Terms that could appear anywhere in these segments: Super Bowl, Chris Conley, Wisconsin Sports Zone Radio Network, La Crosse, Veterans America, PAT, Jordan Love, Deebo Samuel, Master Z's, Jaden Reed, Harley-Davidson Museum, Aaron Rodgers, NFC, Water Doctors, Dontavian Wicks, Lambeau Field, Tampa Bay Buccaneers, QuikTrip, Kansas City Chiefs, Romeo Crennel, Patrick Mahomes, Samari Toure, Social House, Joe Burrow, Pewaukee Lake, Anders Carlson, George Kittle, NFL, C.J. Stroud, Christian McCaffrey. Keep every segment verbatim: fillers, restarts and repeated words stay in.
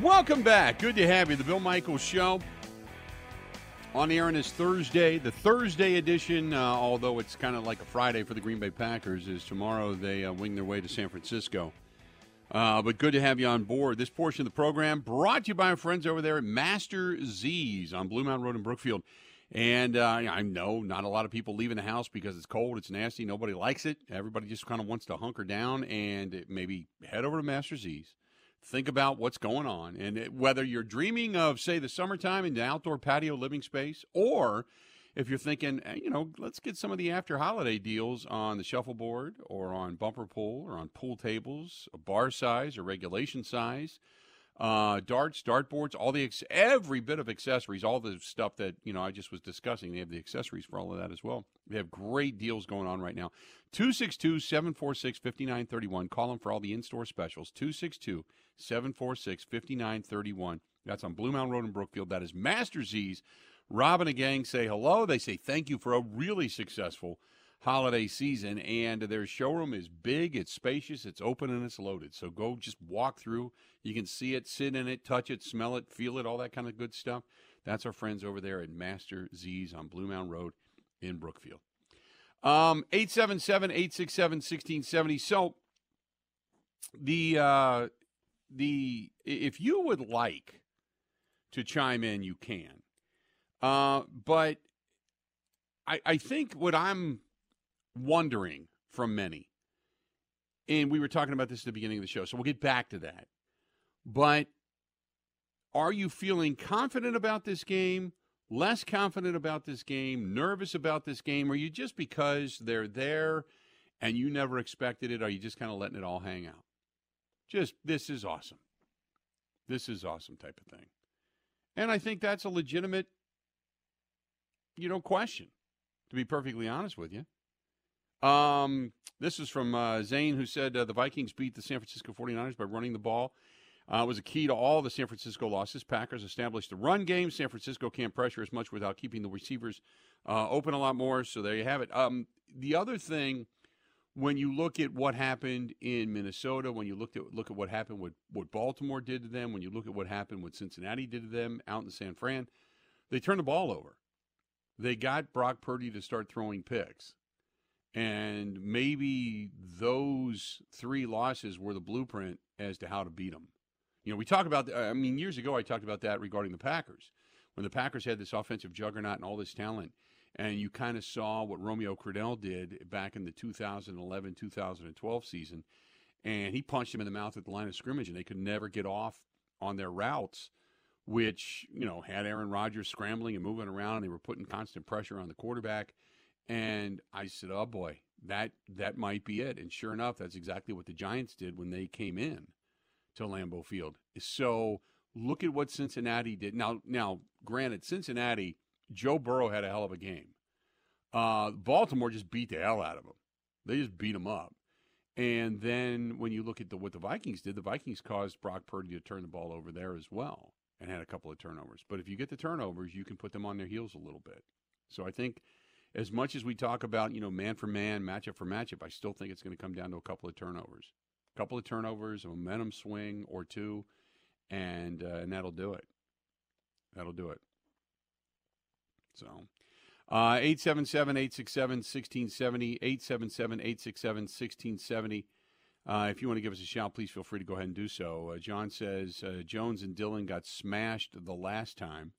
Welcome back. Good to have you. The Bill Michaels Show on air on this Thursday. The Thursday edition, uh, although it's kind of like a Friday for the Green Bay Packers, is tomorrow they uh, wing their way to San Francisco. Uh, but good to have you on board. This portion of the program brought to you by our friends over there at Master Z's on Blue Mountain Road in Brookfield. And uh, I know not a lot of people leaving the house because it's cold, it's nasty, nobody likes it. Everybody just kind of wants to hunker down and maybe head over to Master Z's. Think about what's going on. And it, whether you're dreaming of, say, the summertime in the outdoor patio living space, or if you're thinking, you know, let's get some of the after holiday deals on the shuffleboard or on bumper pool or on pool tables, a bar size or regulation size, uh, darts, dartboards, all the ex- every bit of accessories, all the stuff that, you know, I just was discussing. They have the accessories for all of that as well. They have great deals going on right now. two six two, seven four six, five nine three one. Call them for all the in-store specials. two six two, seven four six, five nine three one. That's on Blue Mountain Road in Brookfield. That is Master Z's. Rob and a gang say hello. They say thank you for a really successful holiday season. And their showroom is big, it's spacious, it's open, and it's loaded. So go just walk through. You can see it, sit in it, touch it, smell it, feel it, all that kind of good stuff. That's our friends over there at Master Z's on Blue Mountain Road in Brookfield. Um, eight seven seven, eight six seven, one six seven zero. So the uh, the if you would like to chime in, you can. Uh, but I, I think what I'm wondering from many, and we were talking about this at the beginning of the show, so we'll get back to that. But are you feeling confident about this game, less confident about this game, nervous about this game? Or are you just because they're there and you never expected it, are you just kind of letting it all hang out? Just, this is awesome. This is awesome type of thing. And I think that's a legitimate, you know, question, to be perfectly honest with you. Um, this is from uh, Zane, who said uh, the Vikings beat the San Francisco forty-niners by running the ball. Uh, it was a key to all the San Francisco losses. Packers established the run game. San Francisco can't pressure as much without keeping the receivers uh, open a lot more. So there you have it. Um, the other thing, when you look at what happened in Minnesota, when you look at look at what happened, what, what Baltimore did to them, when you look at what happened, what Cincinnati did to them out in San Fran, they turned the ball over. They got Brock Purdy to start throwing picks. And maybe those three losses were the blueprint as to how to beat them. You know, we talk about, I mean, years ago I talked about that regarding the Packers. When the Packers had this offensive juggernaut and all this talent, and you kind of saw what Romeo Crennel did back in the two thousand eleven, two thousand twelve season, and he punched him in the mouth at the line of scrimmage, and they could never get off on their routes, which, you know, had Aaron Rodgers scrambling and moving around, and they were putting constant pressure on the quarterback. And I said, oh, boy, that that might be it. And sure enough, that's exactly what the Giants did when they came in to Lambeau Field. So look at what Cincinnati did. Now, now, granted, Cincinnati, Joe Burrow had a hell of a game. Uh, Baltimore just beat the hell out of them. They just beat them up. And then when you look at the, what the Vikings did, the Vikings caused Brock Purdy to turn the ball over there as well and had a couple of turnovers. But if you get the turnovers, you can put them on their heels a little bit. So I think as much as we talk about, you know, man for man, matchup for matchup, I still think it's going to come down to a couple of turnovers. A couple of turnovers, a momentum swing or two, and uh, and that'll do it. That'll do it. So, uh, eight seven seven, eight six seven, one six seven zero, eight seven seven, eight six seven, one six seven zero. Uh, if you want to give us a shout, please feel free to go ahead and do so. Uh, John says, uh, Jones and Dillon got smashed the last time.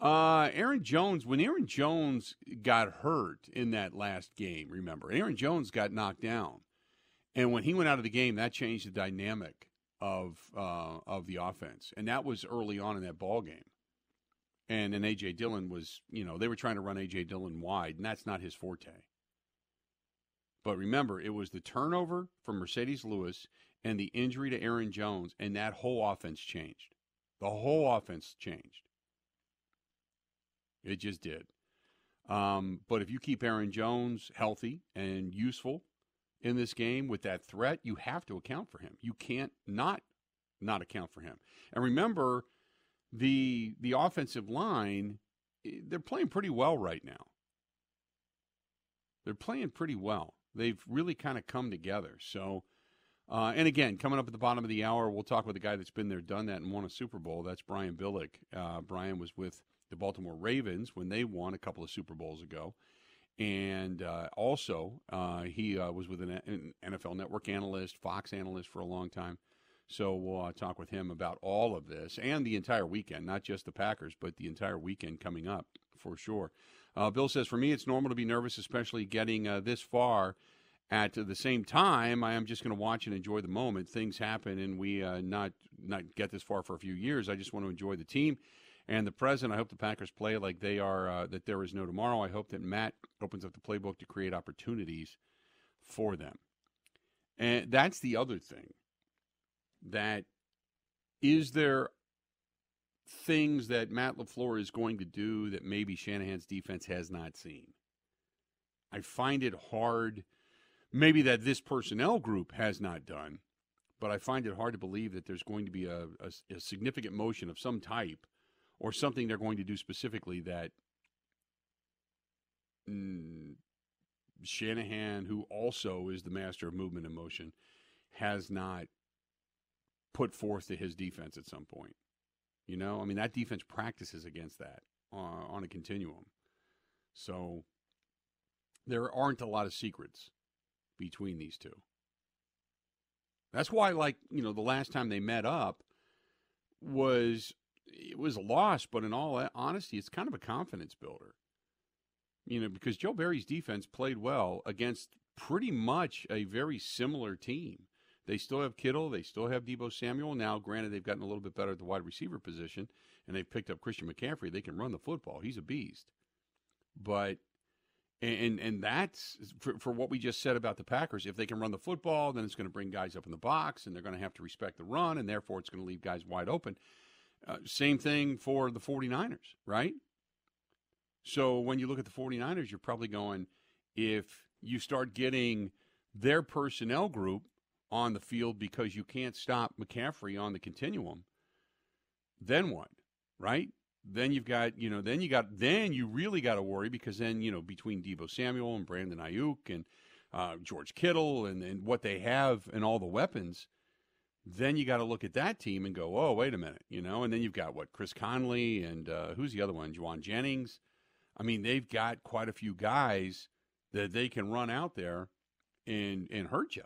Uh, Aaron Jones, when Aaron Jones got hurt in that last game, remember, Aaron Jones got knocked down. And when he went out of the game, that changed the dynamic of uh, of the offense. And that was early on in that ball game. And then A J. Dillon was, you know, they were trying to run A J. Dillon wide, and that's not his forte. But remember, it was the turnover from Mercedes Lewis and the injury to Aaron Jones, and that whole offense changed. The whole offense changed. It just did. Um, but if you keep Aaron Jones healthy and useful in this game with that threat, you have to account for him. You can't not not account for him. And remember, the the offensive line, they're playing pretty well right now. They're playing pretty well. They've really kind of come together. So, uh, and again, coming up at the bottom of the hour, we'll talk with a guy that's been there, done that, and won a Super Bowl. That's Brian Billick. Uh, Brian was with the Baltimore Ravens when they won a couple of Super Bowls ago. And uh, also, uh, he uh, was with an, an N F L Network analyst, Fox analyst for a long time. So we'll uh, talk with him about all of this and the entire weekend, not just the Packers, but the entire weekend coming up for sure. Uh, Bill says, for me, it's normal to be nervous, especially getting uh, this far. At the same time, I am just going to watch and enjoy the moment. Things happen, and we uh, not not get this far for a few years. I just want to enjoy the team and the present. I hope the Packers play like they are, uh, that there is no tomorrow. I hope that Matt opens up the playbook to create opportunities for them. And that's the other thing. That is there things that Matt LaFleur is going to do that maybe Shanahan's defense has not seen? I find it hard, maybe that this personnel group has not done, but I find it hard to believe that there's going to be a, a, a significant motion of some type or something they're going to do specifically that mm, Shanahan, who also is the master of movement and motion, has not put forth to his defense at some point. You know, I mean, that defense practices against that uh, on a continuum. So there aren't a lot of secrets between these two. That's why, like, you know, the last time they met up was, it was a loss, but in all honesty, it's kind of a confidence builder. You know, because Joe Barry's defense played well against pretty much a very similar team. They still have Kittle. They still have Deebo Samuel. Now, granted, they've gotten a little bit better at the wide receiver position, and they've picked up Christian McCaffrey. They can run the football. He's a beast. But, and and that's, for, for what we just said about the Packers, if they can run the football, then it's going to bring guys up in the box, and they're going to have to respect the run, and therefore it's going to leave guys wide open. Uh, same thing for the forty-niners, right? So when you look at the forty-niners, you're probably going, if you start getting their personnel group on the field because you can't stop McCaffrey on the continuum, then what, right? Then you've got, you know, then you got, then you really got to worry, because then, you know, between Deebo Samuel and Brandon Ayuk and uh, George Kittle and, and what they have and all the weapons, then you got to look at that team and go, oh, wait a minute, you know, and then you've got what, Chris Conley and uh, who's the other one, Juwan Jennings. I mean, they've got quite a few guys that they can run out there and and hurt you.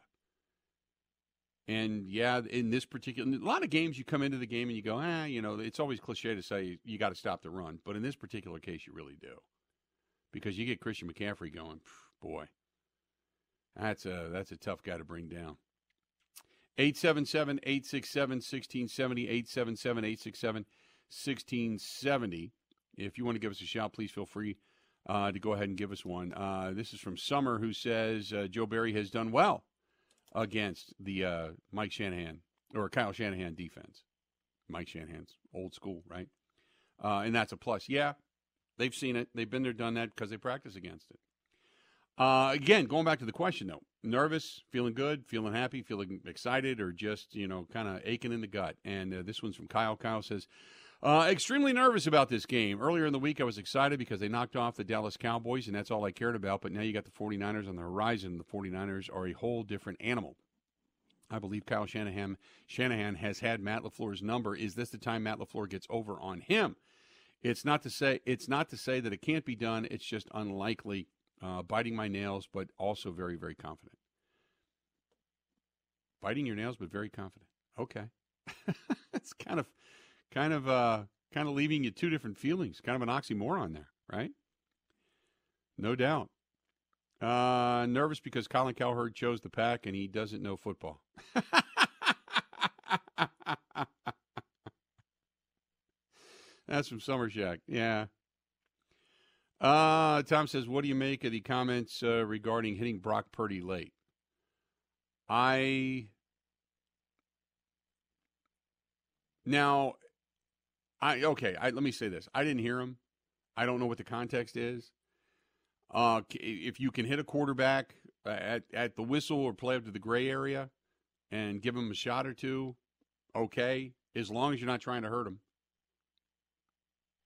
And, yeah, in this particular – a lot of games you come into the game and you go, ah, you know, it's always cliche to say you, you got to stop the run. But in this particular case, you really do, because you get Christian McCaffrey going, boy, that's a, that's a tough guy to bring down. eight seven seven, eight six seven, one six seven zero, eight seven seven, eight six seven, one six seven zero. If you want to give us a shout, please feel free uh, to go ahead and give us one. Uh, this is from Summer, who says uh, Joe Barry has done well against the uh, Mike Shanahan or Kyle Shanahan defense. Mike Shanahan's old school, right? Uh, and that's a plus. Yeah, they've seen it. They've been there, done that, because they practice against it. Uh, again, going back to the question, though, nervous, feeling good, feeling happy, feeling excited, or just, you know, kind of aching in the gut. And uh, this one's from Kyle. Kyle says, uh, extremely nervous about this game. Earlier in the week, I was excited because they knocked off the Dallas Cowboys, and that's all I cared about. But now you got the forty-niners on the horizon. The forty-niners are a whole different animal. I believe Kyle Shanahan, Shanahan has had Matt LaFleur's number. Is this the time Matt LaFleur gets over on him? It's not to say, it's not to say that it can't be done. It's just unlikely. Uh, biting my nails, but also very, very confident. Biting your nails, but very confident. Okay. It's kind of, kind of, uh, kind of leaving you two different feelings. Kind of an oxymoron there, right? No doubt. Uh, nervous because Colin Cowherd chose the Pack and he doesn't know football. That's from Summer Shack. Yeah. Uh, Tom says, what do you make of the comments uh, regarding hitting Brock Purdy late? I, now, I, okay, I, let me say this. I didn't hear him. I don't know what the context is. Uh, if you can hit a quarterback at, at the whistle or play up to the gray area and give him a shot or two, okay, as long as you're not trying to hurt them.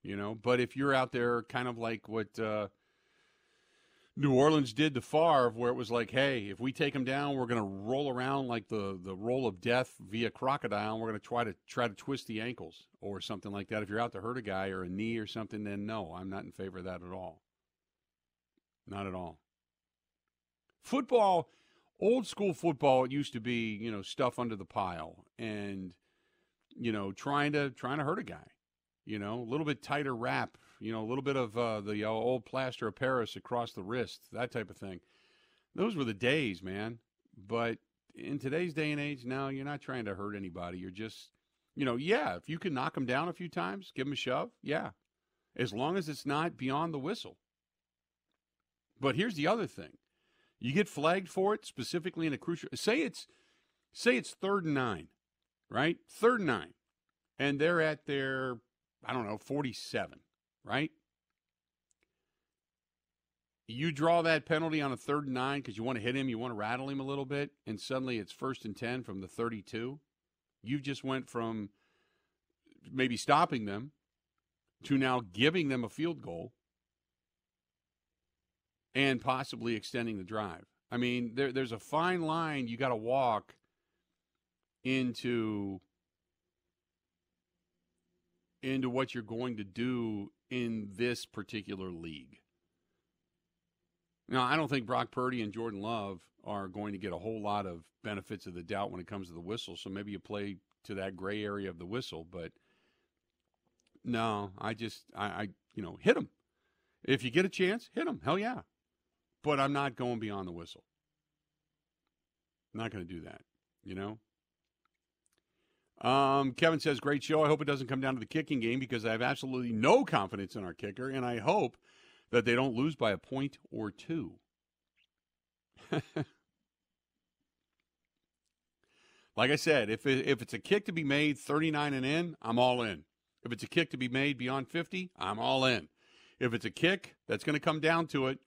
You know, but if you're out there kind of like what uh, New Orleans did to Favre, where it was like, hey, if we take him down, we're going to roll around like the, the roll of death via crocodile, and we're going to try to try to twist the ankles or something like that. If you're out to hurt a guy or a knee or something, then no, I'm not in favor of that at all. Not at all. Football, old school football, it used to be, you know, stuff under the pile and, you know, trying to trying to hurt a guy. You know, a little bit tighter wrap, you know, a little bit of uh, the uh, old plaster of Paris across the wrist, that type of thing. Those were the days, man. But in today's day and age, now you're not trying to hurt anybody. You're just, you know, yeah, if you can knock them down a few times, give them a shove, yeah. As long as it's not beyond the whistle. But here's the other thing. You get flagged for it, specifically in a crucial, say it's, say it's third and nine, right? Third and nine. And they're at their, I don't know, forty-seven, right? You draw that penalty on a third and nine because you want to hit him, you want to rattle him a little bit, and suddenly it's first and ten from the thirty-two. You just went from maybe stopping them to now giving them a field goal and possibly extending the drive. I mean, there, there's a fine line you got to walk into... into what you're going to do in this particular league. Now, I don't think Brock Purdy and Jordan Love are going to get a whole lot of benefits of the doubt when it comes to the whistle, so maybe you play to that gray area of the whistle, but no, I just, I, I you know, hit them. If you get a chance, hit them. Hell yeah. But I'm not going beyond the whistle. I'm not going to do that, you know? Um, Kevin says, great show. I hope it doesn't come down to the kicking game because I have absolutely no confidence in our kicker, and I hope that they don't lose by a point or two. Like I said, if it, if it's a kick to be made thirty-nine and in, I'm all in. If it's a kick to be made beyond fifty, I'm all in. If it's a kick that's going to come down to it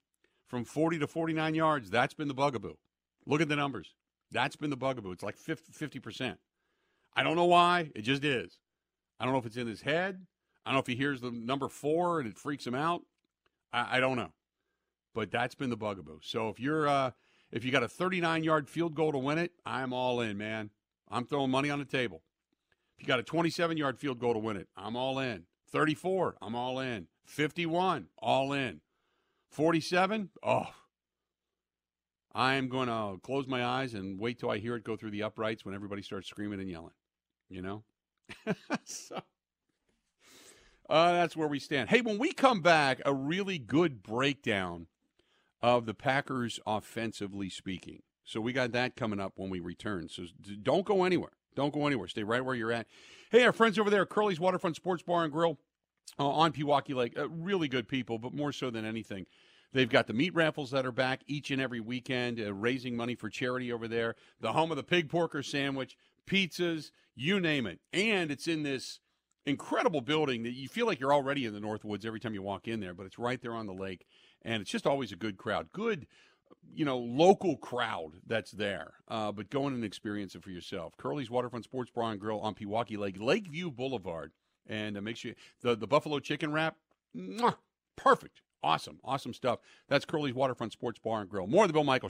from forty to forty-nine yards, that's been the bugaboo. Look at the numbers. That's been the bugaboo. It's like fifty percent. I don't know why. It just is. I don't know if it's in his head. I don't know if he hears the number four and it freaks him out. I, I don't know. But that's been the bugaboo. So if you're uh, if you got a thirty-nine-yard field goal to win it, I'm all in, man. I'm throwing money on the table. If you got a twenty-seven-yard field goal to win it, I'm all in. thirty-four, I'm all in. fifty-one, all in. forty-seven, oh. I am going to close my eyes and wait till I hear it go through the uprights when everybody starts screaming and yelling. You know? So, uh, that's where we stand. Hey, when we come back, a really good breakdown of the Packers offensively speaking. So we got that coming up when we return. So don't go anywhere. Don't go anywhere. Stay right where you're at. Hey, our friends over there at Curly's Waterfront Sports Bar and Grill uh, on Pewaukee Lake, uh, really good people, but more so than anything, they've got the meat raffles that are back each and every weekend, uh, raising money for charity over there. The home of the pig porker sandwich, pizzas, you name it. And it's in this incredible building that you feel like you're already in the Northwoods every time you walk in there, but it's right there on the lake. And it's just always a good crowd, good, you know, local crowd that's there. Uh, but go in and experience it for yourself. Curly's Waterfront Sports Bar and Grill on Pewaukee Lake, Lakeview Boulevard. And uh, make sure the, the buffalo chicken wrap, mwah, perfect. Awesome, awesome stuff. That's Curly's Waterfront Sports Bar and Grill. More of the Bill Michaels.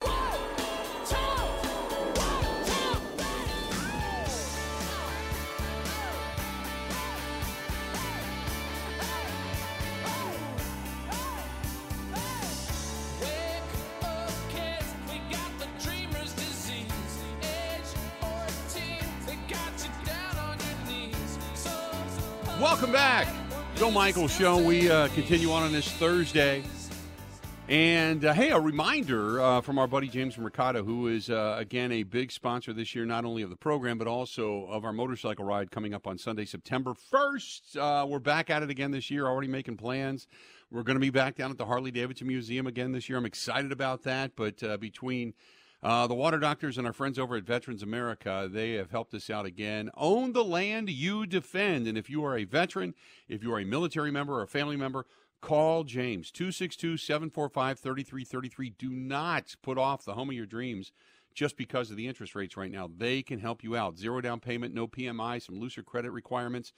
One, two, Welcome back. Bill Michaels Show. We uh, continue on on this Thursday. And, uh, hey, a reminder uh, from our buddy James Mercado, who is, uh, again, a big sponsor this year, not only of the program, but also of our motorcycle ride coming up on Sunday, September first. Uh, we're back at it again this year, already making plans. We're going to be back down at the Harley-Davidson Museum again this year. I'm excited about that, but uh, between... Uh, the Water Doctors and our friends over at Veterans America, they have helped us out again. Own the land you defend. And if you are a veteran, if you are a military member or a family member, call James, two six two, seven four five, three three three three. Do not put off the home of your dreams just because of the interest rates right now. They can help you out. Zero down payment, no P M I, some looser credit requirements,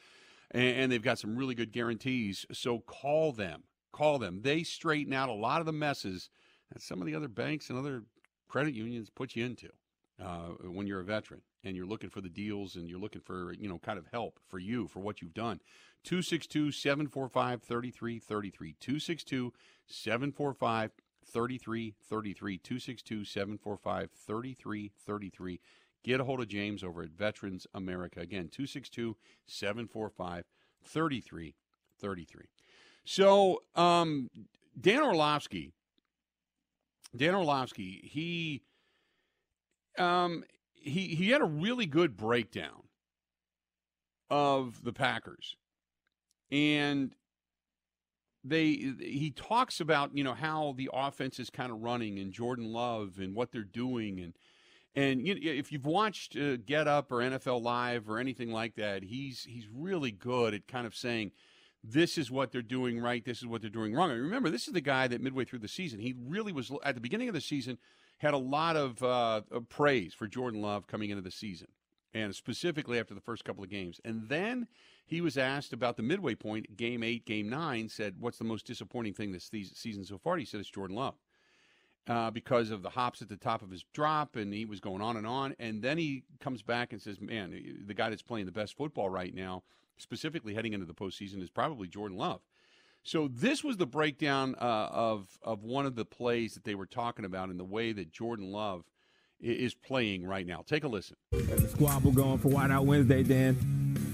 and they've got some really good guarantees. So call them. Call them. They straighten out a lot of the messes that some of the other banks and other credit unions put you into uh, when you're a veteran and you're looking for the deals and you're looking for, you know, kind of help for you for what you've done. two six two, seven four five, three three three three. two six two, seven four five, three three three three. two six two, seven four five, three three three three. Get a hold of James over at Veterans America. Again, two six two, seven four five, three three three three. So um, Dan Orlovsky, Dan Orlovsky, he, um, he, he had a really good breakdown of the Packers. And they he talks about, you know, how the offense is kind of running and Jordan Love and what they're doing. And, and you know, if you've watched uh, Get Up or N F L Live or anything like that, he's he's really good at kind of saying, this is what they're doing right, this is what they're doing wrong. And remember, this is the guy that midway through the season, he really was, at the beginning of the season, had a lot of uh, praise for Jordan Love coming into the season, and specifically after the first couple of games. And then he was asked about the midway point, game eight, game nine, said, what's the most disappointing thing this season so far? He said, it's Jordan Love uh, because of the hops at the top of his drop, and he was going on and on. And then he comes back and says, man, the guy that's playing the best football right now, specifically heading into the postseason, is probably Jordan Love. So this was the breakdown uh, of, of one of the plays that they were talking about and the way that Jordan Love is playing right now. Take a listen. That's a squabble going for Whiteout Wednesday, Dan.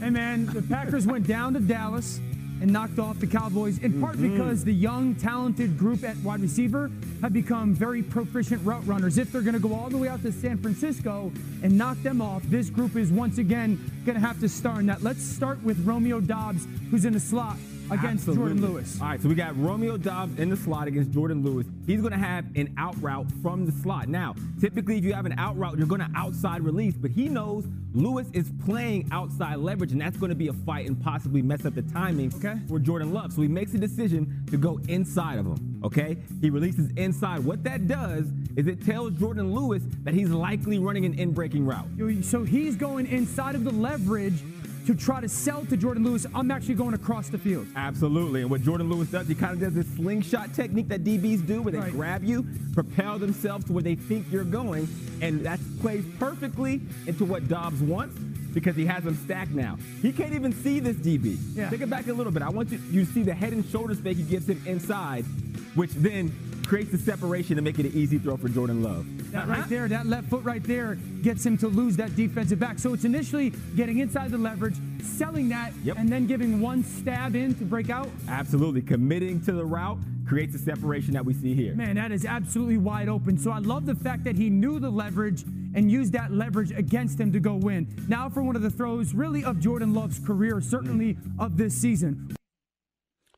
Hey, man, the Packers went down to Dallas and knocked off the Cowboys, in part mm-hmm. because the young, talented group at wide receiver have become very proficient route runners. If they're going to go all the way out to San Francisco and knock them off, this group is once again going to have to star in that. Let's start with Romeo Doubs, who's in the slot against Absolutely. Jordan Lewis. All right, so we got Romeo Doubs in the slot against Jordan Lewis. He's going to have an out route from the slot. Now, typically if you have an out route, you're going to outside release, but he knows Lewis is playing outside leverage, and that's going to be a fight and possibly mess up the timing okay. for Jordan Love. So he makes a decision to go inside of him, okay? He releases inside. What that does is it tells Jordan Lewis that he's likely running an in-breaking route. So he's going inside of the leverage to try to sell to Jordan Lewis, I'm actually going across the field. Absolutely, and what Jordan Lewis does, he kind of does this slingshot technique that D Bs do, where they right. grab you, propel themselves to where they think you're going, and that plays perfectly into what Doubs wants, because he has him stacked now. He can't even see this D B. Yeah. Take it back a little bit. I want you, you to see the head and shoulders fake he gives him inside, which then creates the separation to make it an easy throw for Jordan Love. That right there, that left foot right there gets him to lose that defensive back. So it's initially getting inside the leverage, selling that, yep. and then giving one stab in to break out. Absolutely. Committing to the route creates the separation that we see here. Man, that is absolutely wide open. So I love the fact that he knew the leverage and used that leverage against him to go win. Now for one of the throws really of Jordan Love's career, certainly mm. of this season.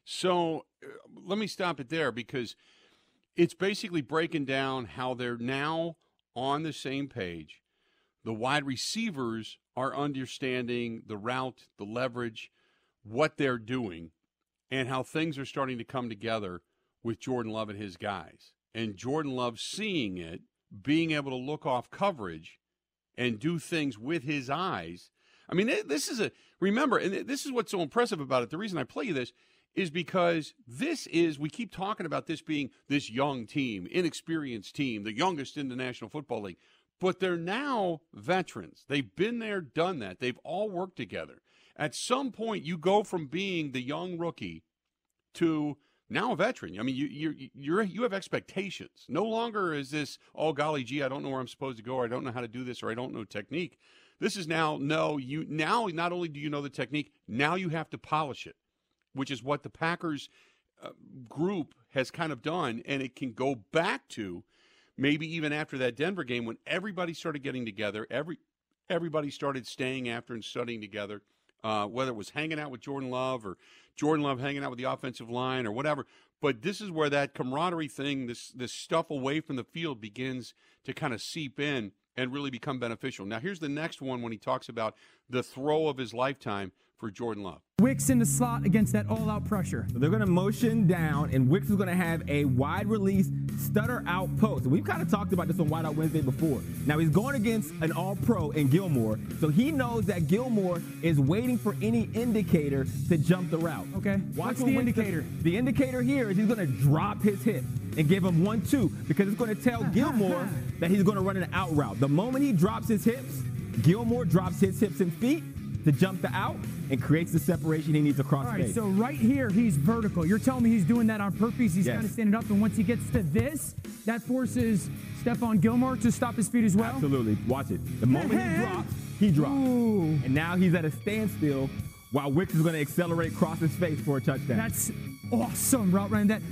So let me stop it there, because it's basically breaking down how they're now on the same page. The wide receivers are understanding the route, the leverage, what they're doing, and how things are starting to come together with Jordan Love and his guys. And Jordan Love seeing it, being able to look off coverage and do things with his eyes. I mean, this is a – remember, and this is what's so impressive about it. The reason I play you this is because this is, we keep talking about this being this young team, inexperienced team, the youngest in the National Football League, but they're now veterans. They've been there, done that. They've all worked together. At some point, you go from being the young rookie to now a veteran. I mean, you you you you have expectations. No longer is this, oh, golly gee, I don't know where I'm supposed to go, or I don't know how to do this, or I don't know technique. This is now, no, you now not only do you know the technique, now you have to polish it, which is what the Packers uh, group has kind of done, and it can go back to maybe even after that Denver game when everybody started getting together, every everybody started staying after and studying together, uh, whether it was hanging out with Jordan Love or Jordan Love hanging out with the offensive line or whatever. But this is where that camaraderie thing, this this stuff away from the field, begins to kind of seep in and really become beneficial. Now, here's the next one when he talks about the throw of his lifetime for Jordan Love. Wicks in the slot against that all-out pressure. They're going to motion down, and Wicks is going to have a wide release stutter out post. We've kind of talked about this on Wide Out Wednesday before. Now, he's going against an all-pro in Gilmore, so he knows that Gilmore is waiting for any indicator to jump the route. Okay, what's the indicator? The, the indicator here is he's going to drop his hip and give him one, two, because it's going to tell Gilmore that he's going to run an out route. The moment he drops his hips, Gilmore drops his hips and feet to jump the out and creates the separation he needs across the base. All right, base. So right here, he's vertical. You're telling me he's doing that on purpose. He's yes. kind of standing up, and once he gets to this, that forces Stephon Gilmore to stop his feet as well? Absolutely. Watch it. The moment he drops, he drops. Ooh. And now he's at a standstill while Wicks is going to accelerate across his face for a touchdown. That's awesome, route running that.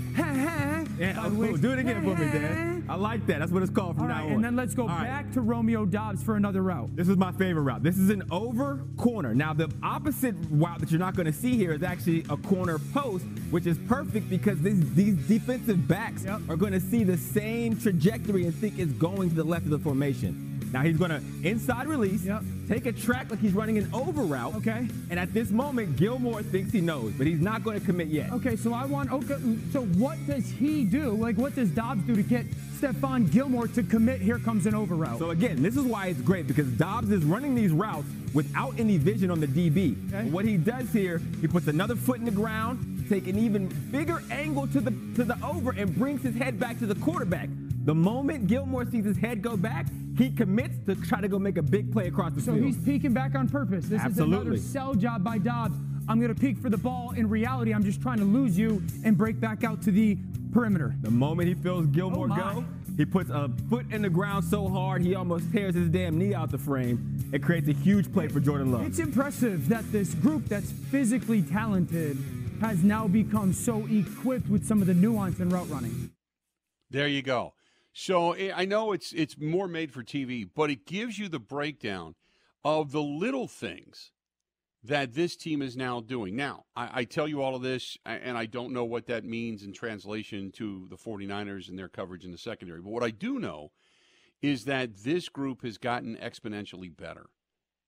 Yeah, oh, cool. Do it again for me, Dan. I like that. That's what it's called from All right, now on. And then let's go All back right. to Romeo Doubs for another route. This is my favorite route. This is an over corner. Now, the opposite route that you're not going to see here is actually a corner post, which is perfect because these, these defensive backs yep. are going to see the same trajectory and think it's going to the left of the formation. Now he's going to inside release, yep. take a track like he's running an over route. Okay. And at this moment, Gilmore thinks he knows, but he's not going to commit yet. Okay, so I want, okay, so what does he do? Like, what does Doubs do to get Stephon Gilmore to commit? Here comes an over route. So again, this is why it's great, because Doubs is running these routes without any vision on the D B. Okay. What he does here, he puts another foot in the ground, take an even bigger angle to the, to the over, and brings his head back to the quarterback. The moment Gilmore sees his head go back, he commits to try to go make a big play across the so field. So he's peeking back on purpose. This Absolutely. is another sell job by Doubs. I'm going to peek for the ball. In reality, I'm just trying to lose you and break back out to the perimeter. The moment he feels Gilmore oh go, he puts a foot in the ground so hard he almost tears his damn knee out the frame. It creates a huge play for Jordan Love. It's impressive that this group that's physically talented has now become so equipped with some of the nuance in route running. There you go. So I know it's it's more made for T V, but it gives you the breakdown of the little things that this team is now doing. Now, I, I tell you all of this, and I don't know what that means in translation to the 49ers and their coverage in the secondary. But what I do know is that this group has gotten exponentially better,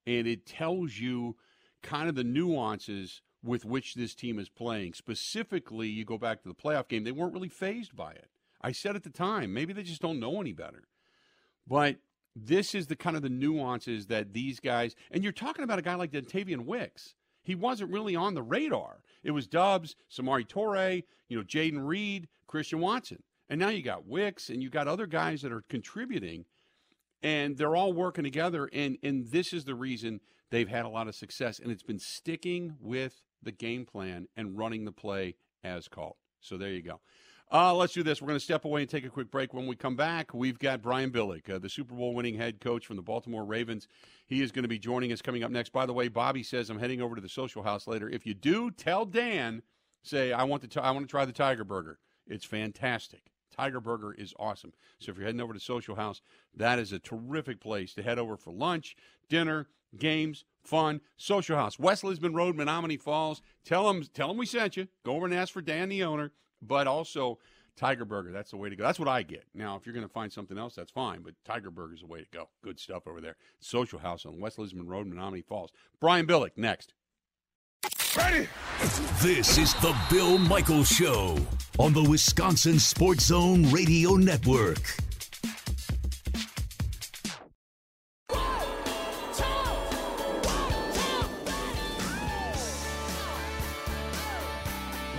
and it tells you kind of the nuances with which this team is playing. Specifically, you go back to the playoff game, they weren't really fazed by it. I said at the time, maybe they just don't know any better. But this is the kind of the nuances that these guys, and you're talking about a guy like Dontavian Wicks. He wasn't really on the radar. It was Doubs, Samari Toure, you know, Jaden Reed, Christian Watson. And now you got Wicks and you got other guys that are contributing, and they're all working together. And, and this is the reason they've had a lot of success. And it's been sticking with the game plan and running the play as called. So there you go. Uh, let's do this. We're going to step away and take a quick break. When we come back, we've got Brian Billick, uh, the Super Bowl-winning head coach from the Baltimore Ravens. He is going to be joining us coming up next. By the way, Bobby says, I'm heading over to the Social House later. If you do, tell Dan, say, I want to, t- I want to try the Tiger Burger. It's fantastic. Tiger Burger is awesome. So if you're heading over to Social House, that is a terrific place to head over for lunch, dinner, games, fun. Social House, West Lisbon Road, Menominee Falls. Tell them, tell them we sent you. Go over and ask for Dan, the owner. But also, Tiger Burger, that's the way to go. That's what I get. Now, if you're going to find something else, that's fine. But Tiger Burger is the way to go. Good stuff over there. Social House on West Lisbon Road, Menominee Falls. Brian Billick, next. Ready? This is the Bill Michaels Show on the Wisconsin Sports Zone Radio Network.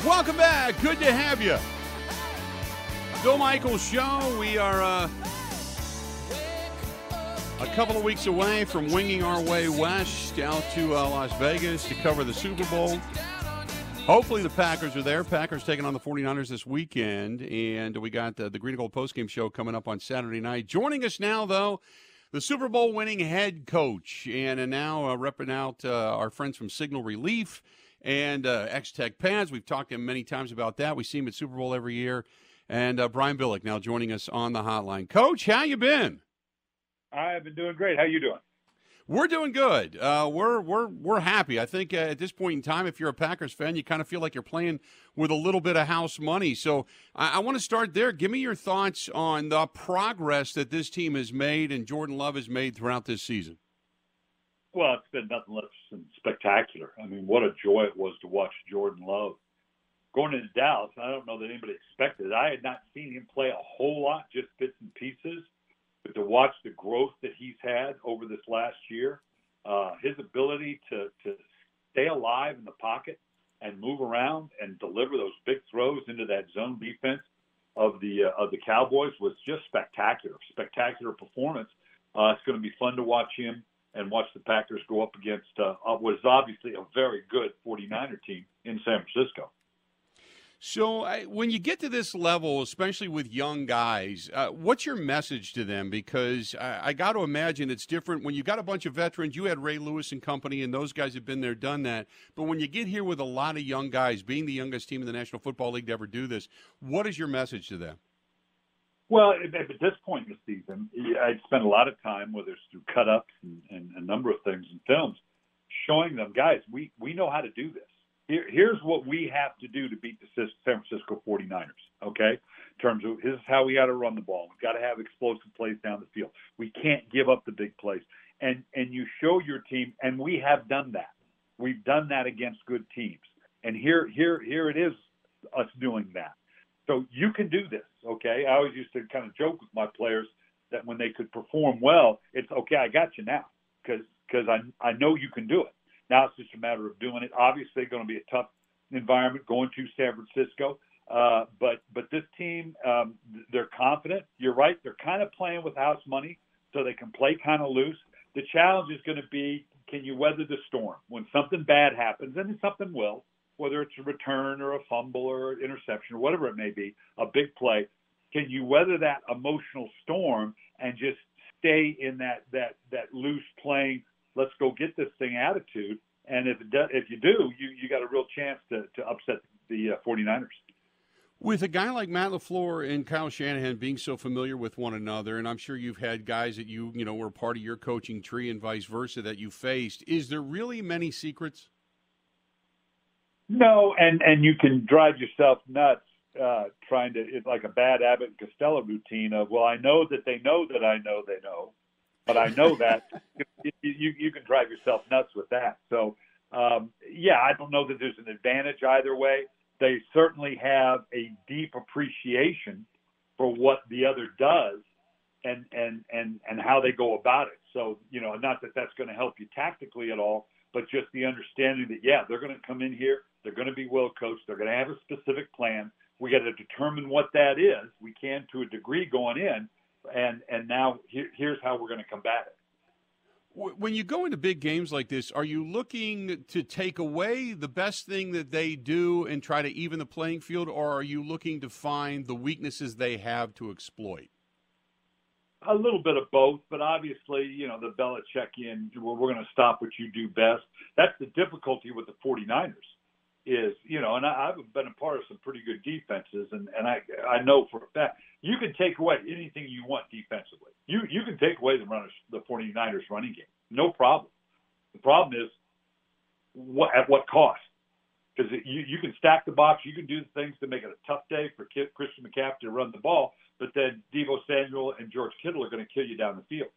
Welcome back. Good to have you. Bill Michaels Show. We are uh, a couple of weeks away from winging our way west out to uh, Las Vegas to cover the Super Bowl. Hopefully the Packers are there. Packers taking on the 49ers this weekend. And we got the, the Green and Gold postgame show coming up on Saturday night. Joining us now, though, the Super Bowl winning head coach. And, and now uh, repping out uh, our friends from Signal Relief and uh, X-Tech Pads. We've talked to him many times about that. We see him at Super Bowl every year. And uh, Brian Billick now joining us on the hotline. Coach, how you been? I've been doing great. How you doing? We're doing good. Uh, we're we're we're happy. I think uh, at this point in time, if you're a Packers fan, you kind of feel like you're playing with a little bit of house money. So I, I want to start there. Give me your thoughts on the progress that this team has made and Jordan Love has made throughout this season. Well, it's been nothing less than spectacular. I mean, what a joy it was to watch Jordan Love. Going into Dallas, I don't know that anybody expected it. I had not seen him play a whole lot, just bits and pieces. But to watch the growth that he's had over this last year, uh, his ability to, to stay alive in the pocket and move around and deliver those big throws into that zone defense of the uh, of the Cowboys was just spectacular, spectacular performance. Uh, it's going to be fun to watch him and watch the Packers go up against uh, what is obviously a very good forty-niner team in San Francisco. So I, when you get to this level, especially with young guys, uh, what's your message to them? Because I, I got to imagine it's different. When you got a bunch of veterans, you had Ray Lewis and company, and those guys have been there, done that. But when you get here with a lot of young guys, being the youngest team in the National Football League to ever do this, what is your message to them? Well, at this point in the season, I'd spent a lot of time, whether it's through cut-ups and, and a number of things and films, showing them, guys, we, we know how to do this. Here's what we have to do to beat the San Francisco forty-niners, okay? In terms of this is how we got to run the ball. We've got to have explosive plays down the field. We can't give up the big plays. And and you show your team, and we have done that. We've done that against good teams. And here here here it is, us doing that. So you can do this, okay? I always used to kind of joke with my players that when they could perform well, it's, okay, I got you now because because I, I know you can do it. Now it's just a matter of doing it. Obviously, going to be a tough environment going to San Francisco. Uh, but but this team, um, they're confident. You're right. They're kind of playing with house money, so they can play kind of loose. The challenge is going to be, can you weather the storm? When something bad happens, and something will, whether it's a return or a fumble or an interception or whatever it may be, a big play, can you weather that emotional storm and just stay in that that, that loose playing, let's go get this thing attitude, and if it does, if you do, you, you got a real chance to, to upset the uh, forty-niners. With a guy like Matt LaFleur and Kyle Shanahan being so familiar with one another, and I'm sure you've had guys that you, you know, were part of your coaching tree and vice versa that you faced, is there really many secrets? No, and, and you can drive yourself nuts uh, trying to – it's like a bad Abbott and Costello routine of, well, I know that they know that I know they know. But I know that you, you, you can drive yourself nuts with that. So, um, yeah, I don't know that there's an advantage either way. They certainly have a deep appreciation for what the other does and, and, and, and how they go about it. So, you know, not that that's going to help you tactically at all, but just the understanding that, yeah, they're going to come in here. They're going to be well coached. They're going to have a specific plan. We got to determine what that is. We can to a degree going in. And and now here, here's how we're going to combat it. When you go into big games like this, are you looking to take away the best thing that they do and try to even the playing field, or are you looking to find the weaknesses they have to exploit? A little bit of both, but obviously, you know, the Belichickian, well, we're going to stop what you do best. That's the difficulty with the forty-niners is, you know, and I, I've been a part of some pretty good defenses, and, and I I know for a fact you can take away anything you want defensively. You you can take away the runners, the forty-niners running game, no problem. The problem is what at what cost? Because you, you can stack the box, you can do the things to make it a tough day for Christian McCaffrey to run the ball, but then Deebo Samuel and George Kittle are going to kill you down the field.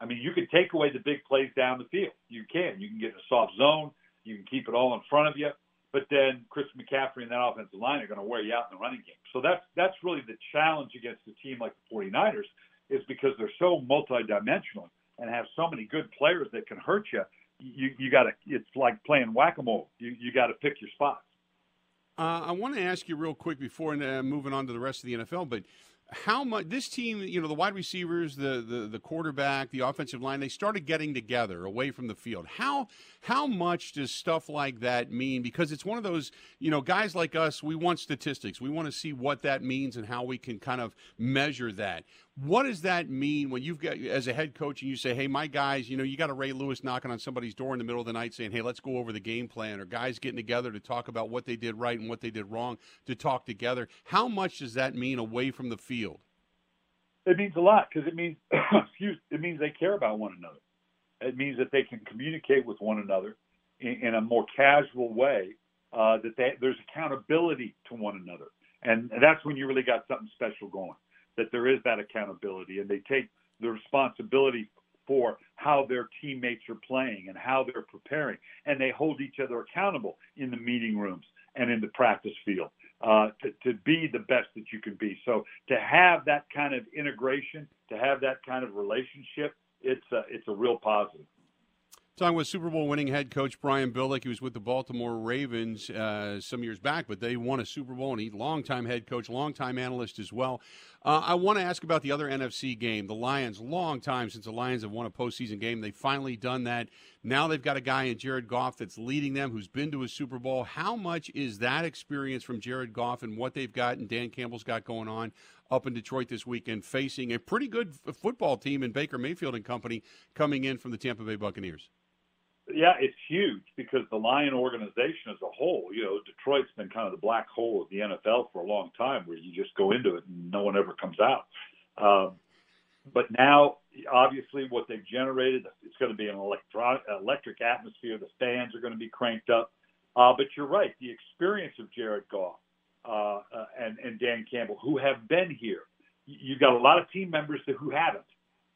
I mean, you can take away the big plays down the field. You can. You can get in a soft zone. You can keep it all in front of you. But then Christian McCaffrey and that offensive line are going to wear you out in the running game. So that's that's really the challenge against a team like the forty-niners is because they're so multidimensional and have so many good players that can hurt you. You you got to it's like playing whack-a-mole. You you got to pick your spots. Uh, I want to ask you real quick before and uh, moving on to the rest of the N F L, but. How much this team, you know, the wide receivers, the, the the quarterback, the offensive line, they started getting together away from the field. How how much does stuff like that mean? Because it's one of those, you know, guys like us, we want statistics. We want to see what that means and how we can kind of measure that. What does that mean when you've got as a head coach and you say, hey, my guys, you know, you got a Ray Lewis knocking on somebody's door in the middle of the night saying, hey, let's go over the game plan, or guys getting together to talk about what they did right and what they did wrong to talk together. How much does that mean away from the field? It means a lot because it means, excuse, it means they care about one another. It means that they can communicate with one another in, in a more casual way, uh, that they, there's accountability to one another. And that's when you really got something special going, that there is that accountability, and they take the responsibility for how their teammates are playing and how they're preparing, and they hold each other accountable in the meeting rooms and in the practice field uh, to, to be the best that you can be. So to have that kind of integration, to have that kind of relationship, it's a, it's a real positive. Talking with Super Bowl winning head coach Brian Billick, he was with the Baltimore Ravens uh, some years back, but they won a Super Bowl, and he's longtime head coach, longtime analyst as well. Uh, I want to ask about the other N F C game, the Lions. Long time since the Lions have won a postseason game. They've finally done that. Now they've got a guy in Jared Goff that's leading them, who's been to a Super Bowl. How much is that experience from Jared Goff and what they've got and Dan Campbell's got going on up in Detroit this weekend, facing a pretty good f- football team in Baker Mayfield and company coming in from the Tampa Bay Buccaneers? Yeah, it's huge because the Lion organization as a whole, you know, Detroit's been kind of the black hole of the N F L for a long time, where you just go into it and no one ever comes out. Um, but now, obviously, what they've generated, it's going to be an electro- electric atmosphere. The fans are going to be cranked up. Uh, but you're right, the experience of Jared Goff uh, uh, and, and Dan Campbell, who have been here, you've got a lot of team members who haven't.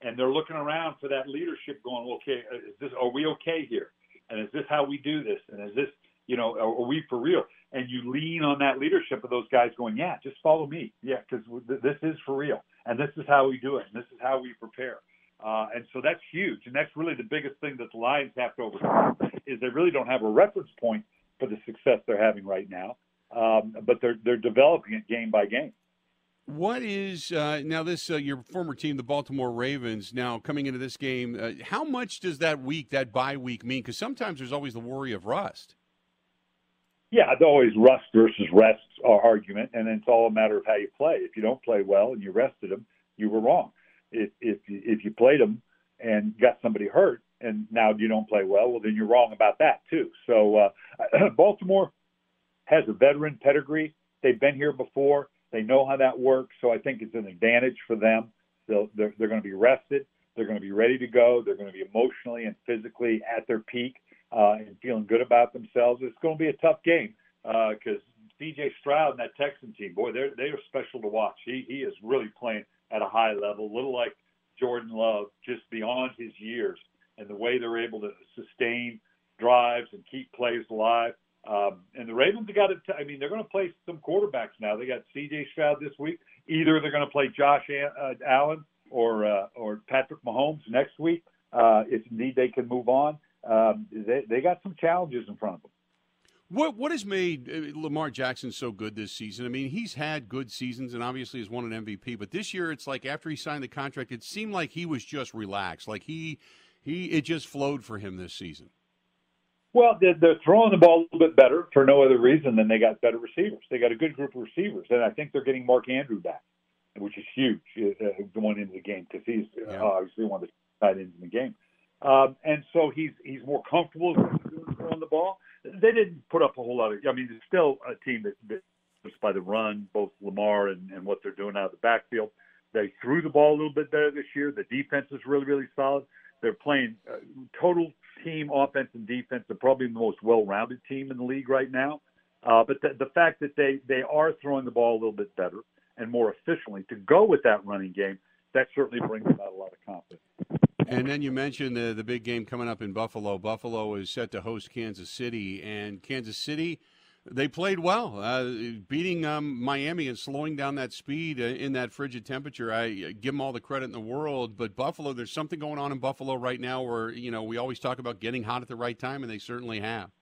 And they're looking around for that leadership going, okay, is this, are we okay here? And is this how we do this? And is this, you know, are, are we for real? And you lean on that leadership of those guys going, yeah, just follow me. Yeah, because th- this is for real. And this is how we do it. And this is how we prepare. Uh, and so that's huge. And that's really the biggest thing that the Lions have to overcome is they really don't have a reference point for the success they're having right now. Um, but they're they're developing it game by game. What is uh, now this, uh, your former team, the Baltimore Ravens, now coming into this game, uh, how much does that week, that bye week mean? Because sometimes there's always the worry of rust. Yeah, it's always rust versus rest argument, and it's all a matter of how you play. If you don't play well and you rested them, you were wrong. If, if, if you played them and got somebody hurt and now you don't play well, well, then you're wrong about that too. So uh, Baltimore has a veteran pedigree. They've been here before. They know how that works, so I think it's an advantage for them. They'll, they're they're going to be rested. They're going to be ready to go. They're going to be emotionally and physically at their peak uh, and feeling good about themselves. It's going to be a tough game because uh, C J Stroud and that Texan team, boy, they're, they are special to watch. He he is really playing at a high level, a little like Jordan Love, just beyond his years, and the way they're able to sustain drives and keep plays alive. Um, and the Ravens have got to, I mean, they're going to play some quarterbacks now. They got C J Stroud this week. Either they're going to play Josh uh, Allen or uh, or Patrick Mahomes next week, uh, if indeed they can move on. Um, they, they got some challenges in front of them. What what has made Lamar Jackson so good this season? I mean, he's had good seasons and obviously has won an M V P, but this year it's like after he signed the contract, it seemed like he was just relaxed. Like he, he it just flowed for him this season. Well, they're throwing the ball a little bit better for no other reason than they got better receivers. They got a good group of receivers, and I think they're getting Mark Andrews back, which is huge uh, going into the game because he's yeah. obviously one of the tight ends in the game. Um, and so he's he's more comfortable throwing the ball. They didn't put up a whole lot of – I mean, there's still a team that, that just by the run, both Lamar and, and what they're doing out of the backfield. They threw the ball a little bit better this year. The defense is really, really solid. They're playing uh, total – team, offense and defense, are probably the most well-rounded team in the league right now. Uh, but the, the fact that they, they are throwing the ball a little bit better and more efficiently to go with that running game, that certainly brings about a lot of confidence. And then you mentioned the, the big game coming up in Buffalo. Buffalo is set to host Kansas City, and Kansas City, they played well, uh, beating um, Miami and slowing down that speed in that frigid temperature. I give them all the credit in the world, but Buffalo, there's something going on in Buffalo right now where, you know, we always talk about getting hot at the right time, and they certainly have.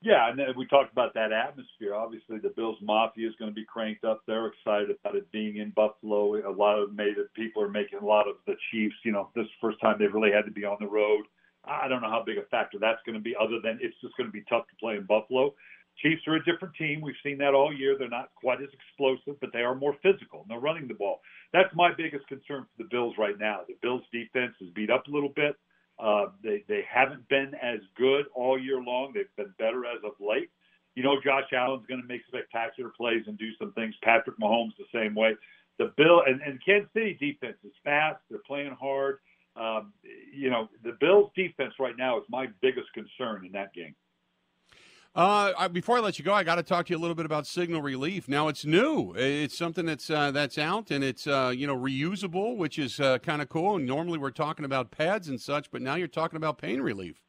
Yeah, and we talked about that atmosphere. Obviously, the Bills Mafia is going to be cranked up. They're excited about it being in Buffalo. A lot of made it, people are making a lot of the Chiefs. You know, this is the first time they've really had to be on the road. I don't know how big a factor that's going to be other than it's just going to be tough to play in Buffalo. Chiefs are a different team. We've seen that all year. They're not quite as explosive, but they are more physical, and they're running the ball. That's my biggest concern for the Bills right now. The Bills' defense is beat up a little bit. Uh, they, they haven't been as good all year long. They've been better as of late. You know, Josh Allen's going to make spectacular plays and do some things. Patrick Mahomes the same way. The Bill and, and Kansas City defense is fast. They're playing hard. uh, you know, the Bills' defense right now is my biggest concern in that game. Uh, before I let you go, I got to talk to you a little bit about Signal Relief. Now it's new; it's something that's uh, that's out, and it's uh, you know reusable, which is uh, kind of cool. And normally we're talking about pads and such, but now you're talking about pain relief.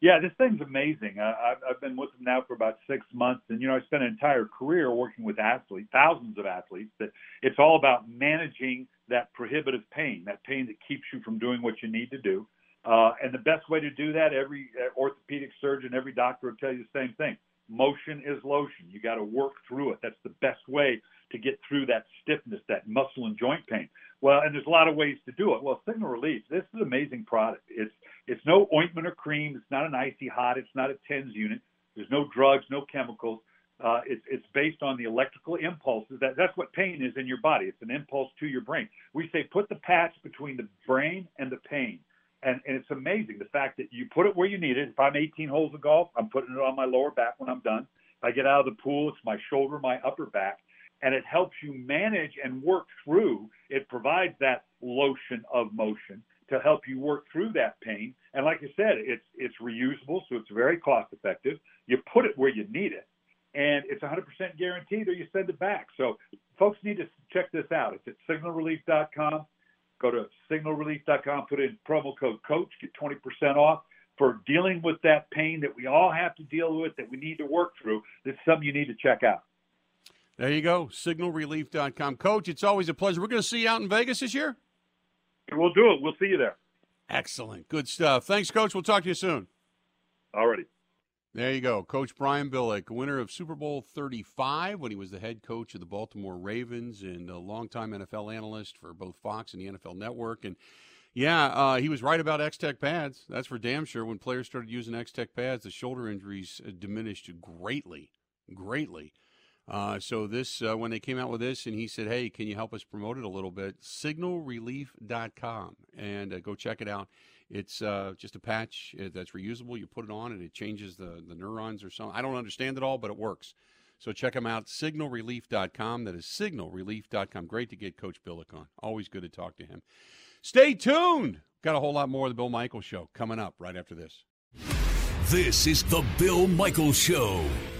Yeah, this thing's amazing. Uh, I've, I've been with them now for about six months, and you know I spent an entire career working with athletes, thousands of athletes. That it's all about managing that prohibitive pain, that pain that keeps you from doing what you need to do. Uh, and the best way to do that, every orthopedic surgeon, every doctor will tell you the same thing. Motion is lotion. You got to work through it. That's the best way to get through that stiffness, that muscle and joint pain. Well, and there's a lot of ways to do it. Well, Signal Relief, this is an amazing product. It's it's no ointment or cream. It's not an icy hot. It's not a TENS unit. There's no drugs, no chemicals. Uh, it's it's based on the electrical impulses. That, that's what pain is in your body. It's an impulse to your brain. We say put the patch between the brain and the pain. And, and it's amazing the fact that you put it where you need it. If I'm eighteen holes of golf, I'm putting it on my lower back when I'm done. If I get out of the pool, it's my shoulder, my upper back. And it helps you manage and work through. It provides that lotion of motion to help you work through that pain. And like I said, it's it's reusable, so it's very cost effective. You put it where you need it, and it's one hundred percent guaranteed or you send it back. So folks need to check this out. It's at signal relief dot com. Go to signal relief dot com, put in promo code COACH, get twenty percent off for dealing with that pain that we all have to deal with, that we need to work through. This is something you need to check out. There you go, signal relief dot com. Coach, it's always a pleasure. We're going to see you out in Vegas this year? We'll do it. We'll see you there. Excellent. Good stuff. Thanks, Coach. We'll talk to you soon. All righty. There you go. Coach Brian Billick, winner of Super Bowl thirty-five when he was the head coach of the Baltimore Ravens and a longtime N F L analyst for both Fox and the N F L Network. And, yeah, uh, he was right about X-Tech Pads. That's for damn sure. When players started using X-Tech Pads, the shoulder injuries diminished greatly, greatly. Uh, so this, uh, when they came out with this and he said, hey, can you help us promote it a little bit? signal relief dot com, and uh, go check it out. It's uh, just a patch that's reusable. You put it on and it changes the, the neurons or something. I don't understand it all, but it works. So check them out, signal relief dot com. That is signal relief dot com. Great to get Coach Billick on. Always good to talk to him. Stay tuned. Got a whole lot more of the Bill Michaels Show coming up right after this. This is the Bill Michaels Show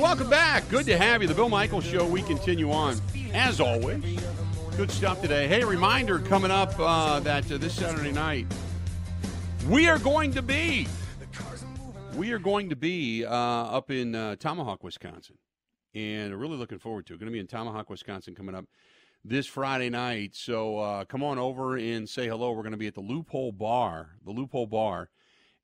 Welcome back. Good to have you. The Bill Michaels Show. We continue on, as always. Good stuff today. Hey, reminder coming up uh, that uh, this Saturday night, we are going to be, we are going to be uh, up in uh, Tomahawk, Wisconsin. And really looking forward to it. Going to be in Tomahawk, Wisconsin coming up this Friday night. So uh, come on over and say hello. We're going to be at the Loophole Bar, the Loophole Bar.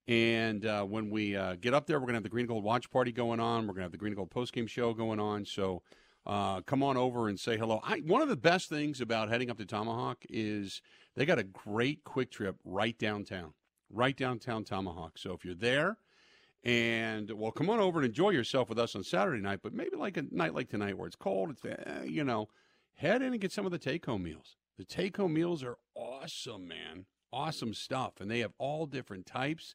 And uh, when we uh, get up there, we're going to have the Green and Gold Watch Party going on. We're going to have the Green and Gold postgame show going on. So uh, come on over and say hello. I, one of the best things about heading up to Tomahawk is they got a great Quick Trip right downtown, right downtown Tomahawk. So if you're there, and, well, come on over and enjoy yourself with us on Saturday night, but maybe like a night like tonight where it's cold, it's eh, you know, head in and get some of the take-home meals. The take-home meals are awesome, man. Awesome stuff, and they have all different types.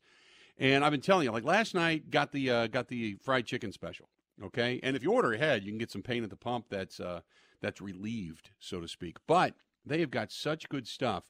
And I've been telling you, like last night, got the uh, got the fried chicken special, okay? And if you order ahead, you can get some pain at the pump that's uh, that's relieved, so to speak. But they have got such good stuff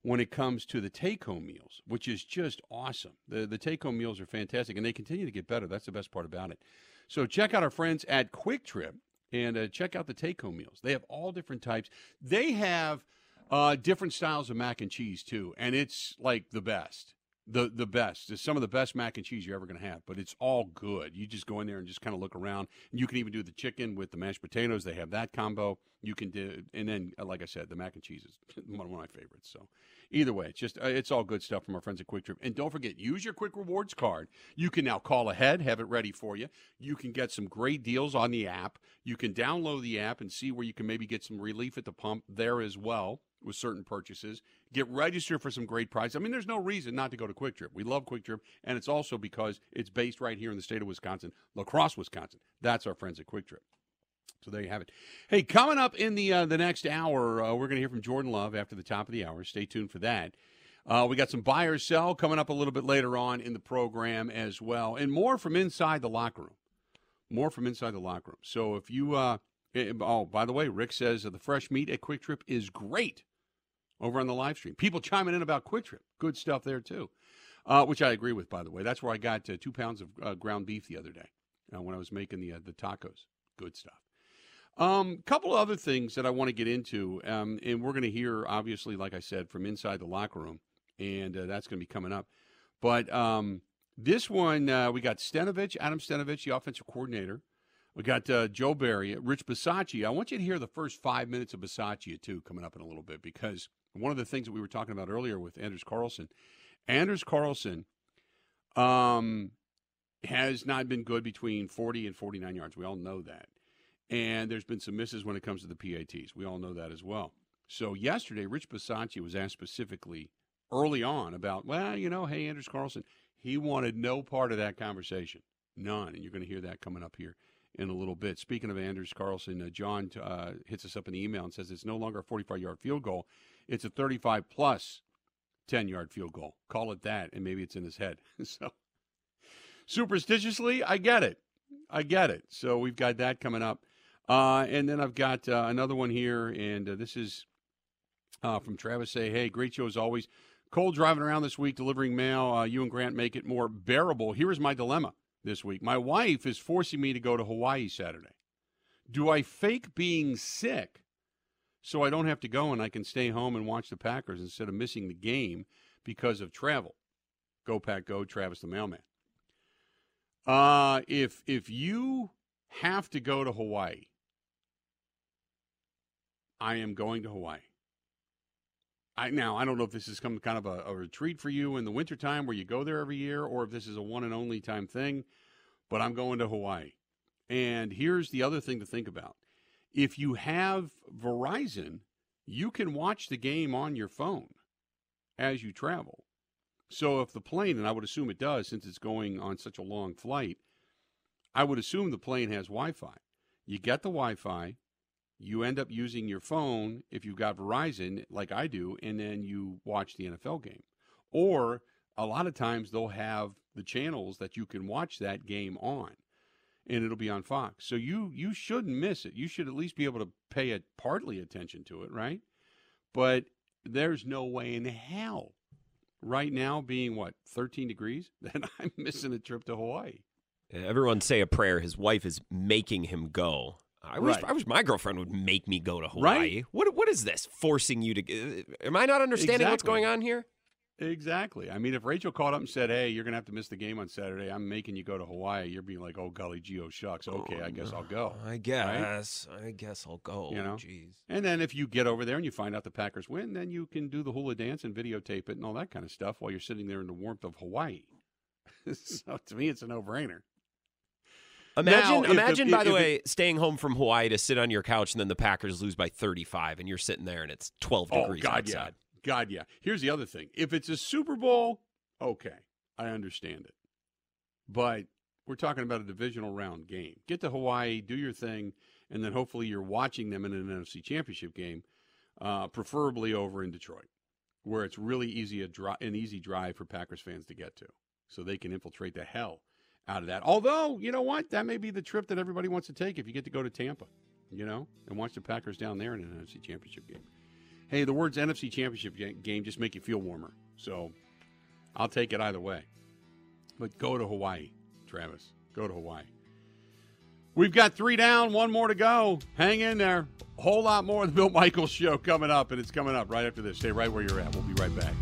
when it comes to the take-home meals, which is just awesome. The, the take-home meals are fantastic, and they continue to get better. That's the best part about it. So check out our friends at Quick Trip, and uh, check out the take-home meals. They have all different types. They have... Uh, different styles of mac and cheese, too, and it's, like, the best. The the best. It's some of the best mac and cheese you're ever going to have, but it's all good. You just go in there and just kind of look around. You can even do the chicken with the mashed potatoes. They have that combo. you can do, and then, like I said, the mac and cheese is one of my favorites. So either way, it's just, it's all good stuff from our friends at Quick Trip. And don't forget, use your Quick Rewards card. You can now call ahead, have it ready for you. You can get some great deals on the app. You can download the app and see where you can maybe get some relief at the pump there as well with certain purchases. Get registered for some great prizes. I mean, there's no reason not to go to Quick Trip. We love Quick Trip, and it's also because it's based right here in the state of Wisconsin, La Crosse, Wisconsin. That's our friends at Quick Trip. So there you have it. Hey, coming up in the uh, the next hour, uh, we're going to hear from Jordan Love after the top of the hour. Stay tuned for that. Uh, we got some buy or sell coming up a little bit later on in the program as well, and more from inside the locker room. More from inside the locker room. So if you uh, – oh, by the way, Rick says the fresh meat at Quick Trip is great over on the live stream. People chiming in about Quick Trip. Good stuff there too, uh, which I agree with, by the way. That's where I got uh, two pounds of uh, ground beef the other day uh, when I was making the uh, the tacos. Good stuff. Um, couple other things that I want to get into, um, and we're going to hear, obviously, like I said, from inside the locker room, and uh, that's going to be coming up. But um, this one, uh, we got Stenovich, Adam Stenovich, the offensive coordinator. We got uh, Joe Barry, Rich Bisaccia. I want you to hear the first five minutes of Bisaccia, too, coming up in a little bit, because one of the things that we were talking about earlier with Anders Carlson, Anders Carlson um, has not been good between forty and forty-nine yards. We all know that. And there's been some misses when it comes to the P A Ts. We all know that as well. So yesterday, Rich Bisaccia was asked specifically early on about, well, you know, hey, Anders Carlson, he wanted no part of that conversation. None. And you're going to hear that coming up here in a little bit. Speaking of Anders Carlson, uh, John uh, hits us up in the email and says it's no longer a forty-five-yard field goal. It's a thirty-five-plus ten-yard field goal. Call it that, and maybe it's in his head. So superstitiously, I get it. I get it. So we've got that coming up. Uh, and then I've got uh, another one here, and uh, this is uh, from Travis. Say, hey, great show as always. Cold driving around this week, delivering mail. Uh, you and Grant make it more bearable. Here is my dilemma this week. My wife is forcing me to go to Hawaii Saturday. Do I fake being sick so I don't have to go and I can stay home and watch the Packers instead of missing the game because of travel? Go Pack Go, Travis the mailman. Uh, if if you have to go to Hawaii, I am going to Hawaii. I now, I don't know if this is some kind of a, a retreat for you in the wintertime where you go there every year or if this is a one and only time thing, but I'm going to Hawaii. And here's the other thing to think about. If you have Verizon, you can watch the game on your phone as you travel. So if the plane, and I would assume it does since it's going on such a long flight, I would assume the plane has Wi-Fi. You get the Wi-Fi. You end up using your phone if you've got Verizon, like I do, and then you watch the N F L game. Or a lot of times they'll have the channels that you can watch that game on, and it'll be on Fox. So you you shouldn't miss it. You should at least be able to pay a, partly attention to it, right? But there's no way in hell right now being, what, thirteen degrees, that I'm missing a trip to Hawaii. Everyone say a prayer. His wife is making him go. I wish, right. I wish my girlfriend would make me go to Hawaii. Right? What What is this forcing you to? Am I not understanding exactly. What's going on here? Exactly. I mean, if Rachel called up and said, hey, you're going to have to miss the game on Saturday. I'm making you go to Hawaii. You're being like, oh, golly gee, oh, shucks. Okay, oh, I guess no. I'll go. I guess. Right? I guess I'll go. You know? Jeez. And then if you get over there and you find out the Packers win, then you can do the hula dance and videotape it and all that kind of stuff while you're sitting there in the warmth of Hawaii. So to me, it's a no-brainer. Imagine, now, imagine the, by the way, it, staying home from Hawaii to sit on your couch and then the Packers lose by thirty-five and you're sitting there and it's twelve degrees God, outside. Yeah. God, yeah. Here's the other thing. If it's a Super Bowl, okay, I understand it. But we're talking about a divisional round game. Get to Hawaii, do your thing, and then hopefully you're watching them in an N F C Championship game, uh, preferably over in Detroit, where it's really easy a dri- an easy drive for Packers fans to get to. So they can infiltrate the hell out of that. Although, you know what? That may be the trip that everybody wants to take if you get to go to Tampa, you know, and watch the Packers down there in an N F C Championship game. Hey, the words N F C Championship game just make you feel warmer. So I'll take it either way. But go to Hawaii, Travis. Go to Hawaii. We've got three down, one more to go. Hang in there. A whole lot more of the Bill Michaels Show coming up, and it's coming up right after this. Stay right where you're at. We'll be right back.